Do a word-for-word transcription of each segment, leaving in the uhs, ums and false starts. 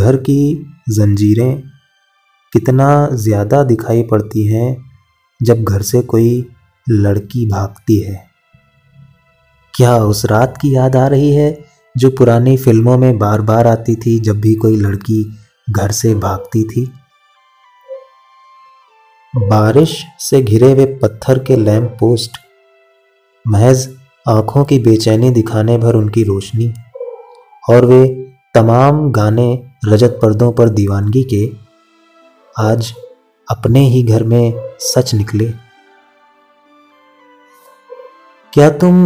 घर की जंजीरें कितना ज़्यादा दिखाई पड़ती हैं जब घर से कोई लड़की भागती है। क्या उस रात की याद आ रही है जो पुरानी फिल्मों में बार बार आती थी जब भी कोई लड़की घर से भागती थी? बारिश से घिरे हुए पत्थर के लैंप पोस्ट, महज आँखों की बेचैनी दिखाने भर उनकी रोशनी, और वे तमाम गाने रजत पर्दों पर दीवानगी के आज अपने ही घर में सच निकले। क्या तुम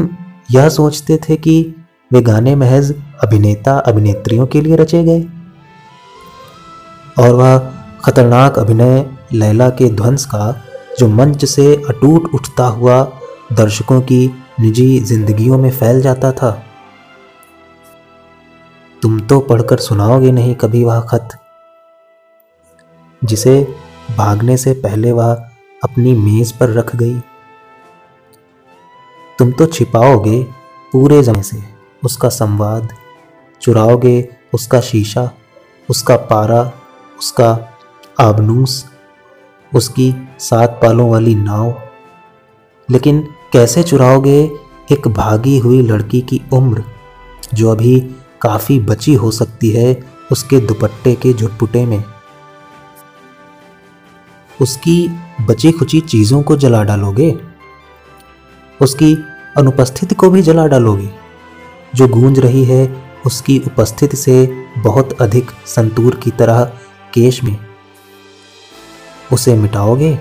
यह सोचते थे कि वे गाने महज अभिनेता अभिनेत्रियों के लिए रचे गए और वह खतरनाक अभिनय लैला के ध्वंस का जो मंच से अटूट उठता हुआ दर्शकों की निजी जिंदगियों में फैल जाता था? तुम तो पढ़कर सुनाओगे नहीं कभी वह खत जिसे भागने से पहले वह अपनी मेज पर रख गई। तुम तो छिपाओगे पूरे जमाने से उसका संवाद, चुराओगे उसका शीशा, उसका पारा, उसका आबनूस, उसकी सात पालों वाली नाव। लेकिन कैसे चुराओगे एक भागी हुई लड़की की उम्र जो अभी काफी बची हो सकती है उसके दुपट्टे के झुटपुटे में? उसकी बची खुची चीजों को जला डालोगे, उसकी अनुपस्थिति को भी जला डालोगे जो गूंज रही है उसकी उपस्थिति से बहुत अधिक संतूर की तरह केश में। उसे मिटाओगे,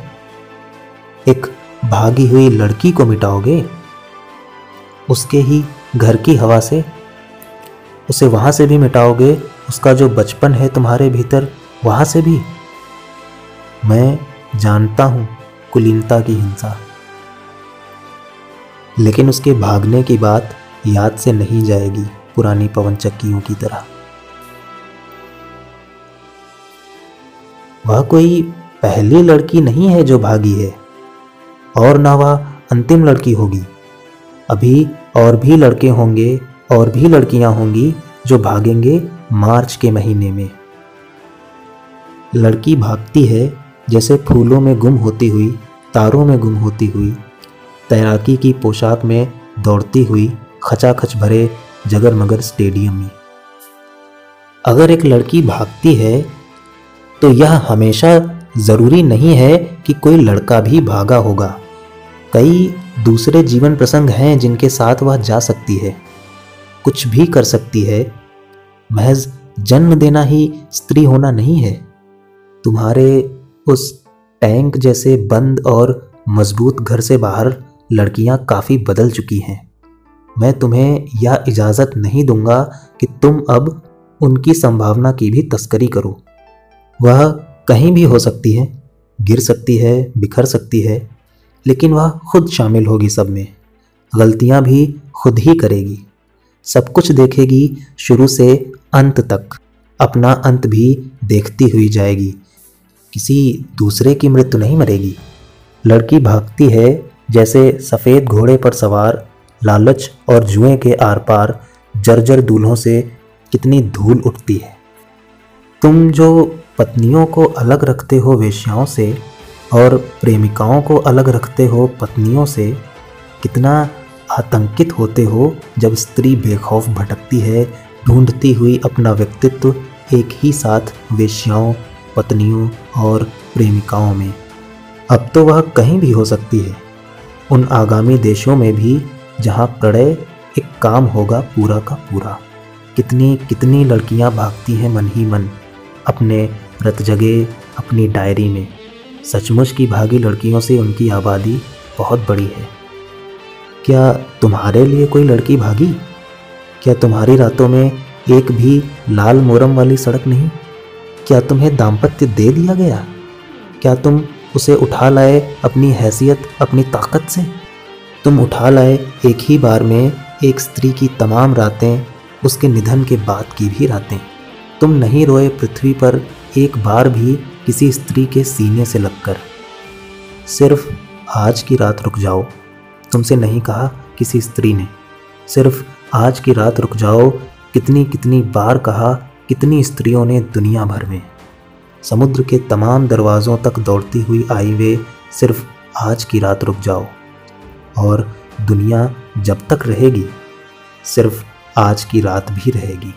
एक भागी हुई लड़की को मिटाओगे उसके ही घर की हवा से, उसे वहाँ से भी मिटाओगे, उसका जो बचपन है तुम्हारे भीतर वहाँ से भी। मैं जानता हूँ कुलीनता की हिंसा, लेकिन उसके भागने की बात याद से नहीं जाएगी पुरानी पवन चक्कियों की तरह। वह कोई पहली लड़की नहीं है जो भागी है, और ना वह अंतिम लड़की होगी। अभी और भी लड़के होंगे और भी लड़कियां होंगी जो भागेंगे मार्च के महीने में। लड़की भागती है जैसे फूलों में गुम होती हुई, तारों में गुम होती हुई, तैराकी की पोशाक में दौड़ती हुई खचाखच भरे जगरमगर स्टेडियम में। अगर एक लड़की भागती है तो यह हमेशा ज़रूरी नहीं है कि कोई लड़का भी भागा होगा। कई दूसरे जीवन प्रसंग हैं जिनके साथ वह जा सकती है, कुछ भी कर सकती है। महज जन्म देना ही स्त्री होना नहीं है। तुम्हारे उस टैंक जैसे बंद और मजबूत घर से बाहर लड़कियां काफ़ी बदल चुकी हैं। मैं तुम्हें यह इजाज़त नहीं दूंगा कि तुम अब उनकी संभावना की भी तस्करी करो। वह कहीं भी हो सकती है, गिर सकती है, बिखर सकती है, लेकिन वह खुद शामिल होगी सब में। गलतियां भी खुद ही करेगी, सब कुछ देखेगी शुरू से अंत तक, अपना अंत भी देखती हुई जाएगी, किसी दूसरे की मृत्यु नहीं मरेगी। लड़की भागती है जैसे सफ़ेद घोड़े पर सवार, लालच और जुए के आर पार जर्जर दूल्हों से कितनी धूल उठती है। तुम जो पत्नियों को अलग रखते हो वेश्याओं से और प्रेमिकाओं को अलग रखते हो पत्नियों से, कितना आतंकित होते हो जब स्त्री बेखौफ भटकती है ढूंढती हुई अपना व्यक्तित्व एक ही साथ वेश्याओं, पत्नियों और प्रेमिकाओं में। अब तो वह कहीं भी हो सकती है, उन आगामी देशों में भी जहां प्रलय एक काम होगा पूरा का पूरा। कितनी कितनी लड़कियां भागती हैं मन ही मन अपने रतजगे अपनी डायरी में। सचमुच की भागी लड़कियों से उनकी आबादी बहुत बड़ी है। क्या तुम्हारे लिए कोई लड़की भागी? क्या तुम्हारी रातों में एक भी लाल मोरम वाली सड़क नहीं? क्या तुम्हें दाम्पत्य दे दिया गया? क्या तुम उसे उठा लाए अपनी हैसियत अपनी ताकत से? तुम उठा लाए एक ही बार में एक स्त्री की तमाम रातें, उसके निधन के बाद की भी रातें। तुम नहीं रोए पृथ्वी पर एक बार भी किसी स्त्री के सीने से लगकर। सिर्फ आज की रात रुक जाओ, तुमसे नहीं कहा किसी स्त्री ने। सिर्फ आज की रात रुक जाओ, कितनी कितनी बार कहा कितनी स्त्रियों ने दुनिया भर में। समुद्र के तमाम दरवाज़ों तक दौड़ती हुई आई वे, सिर्फ आज की रात रुक जाओ। और दुनिया जब तक रहेगी, सिर्फ आज की रात भी रहेगी।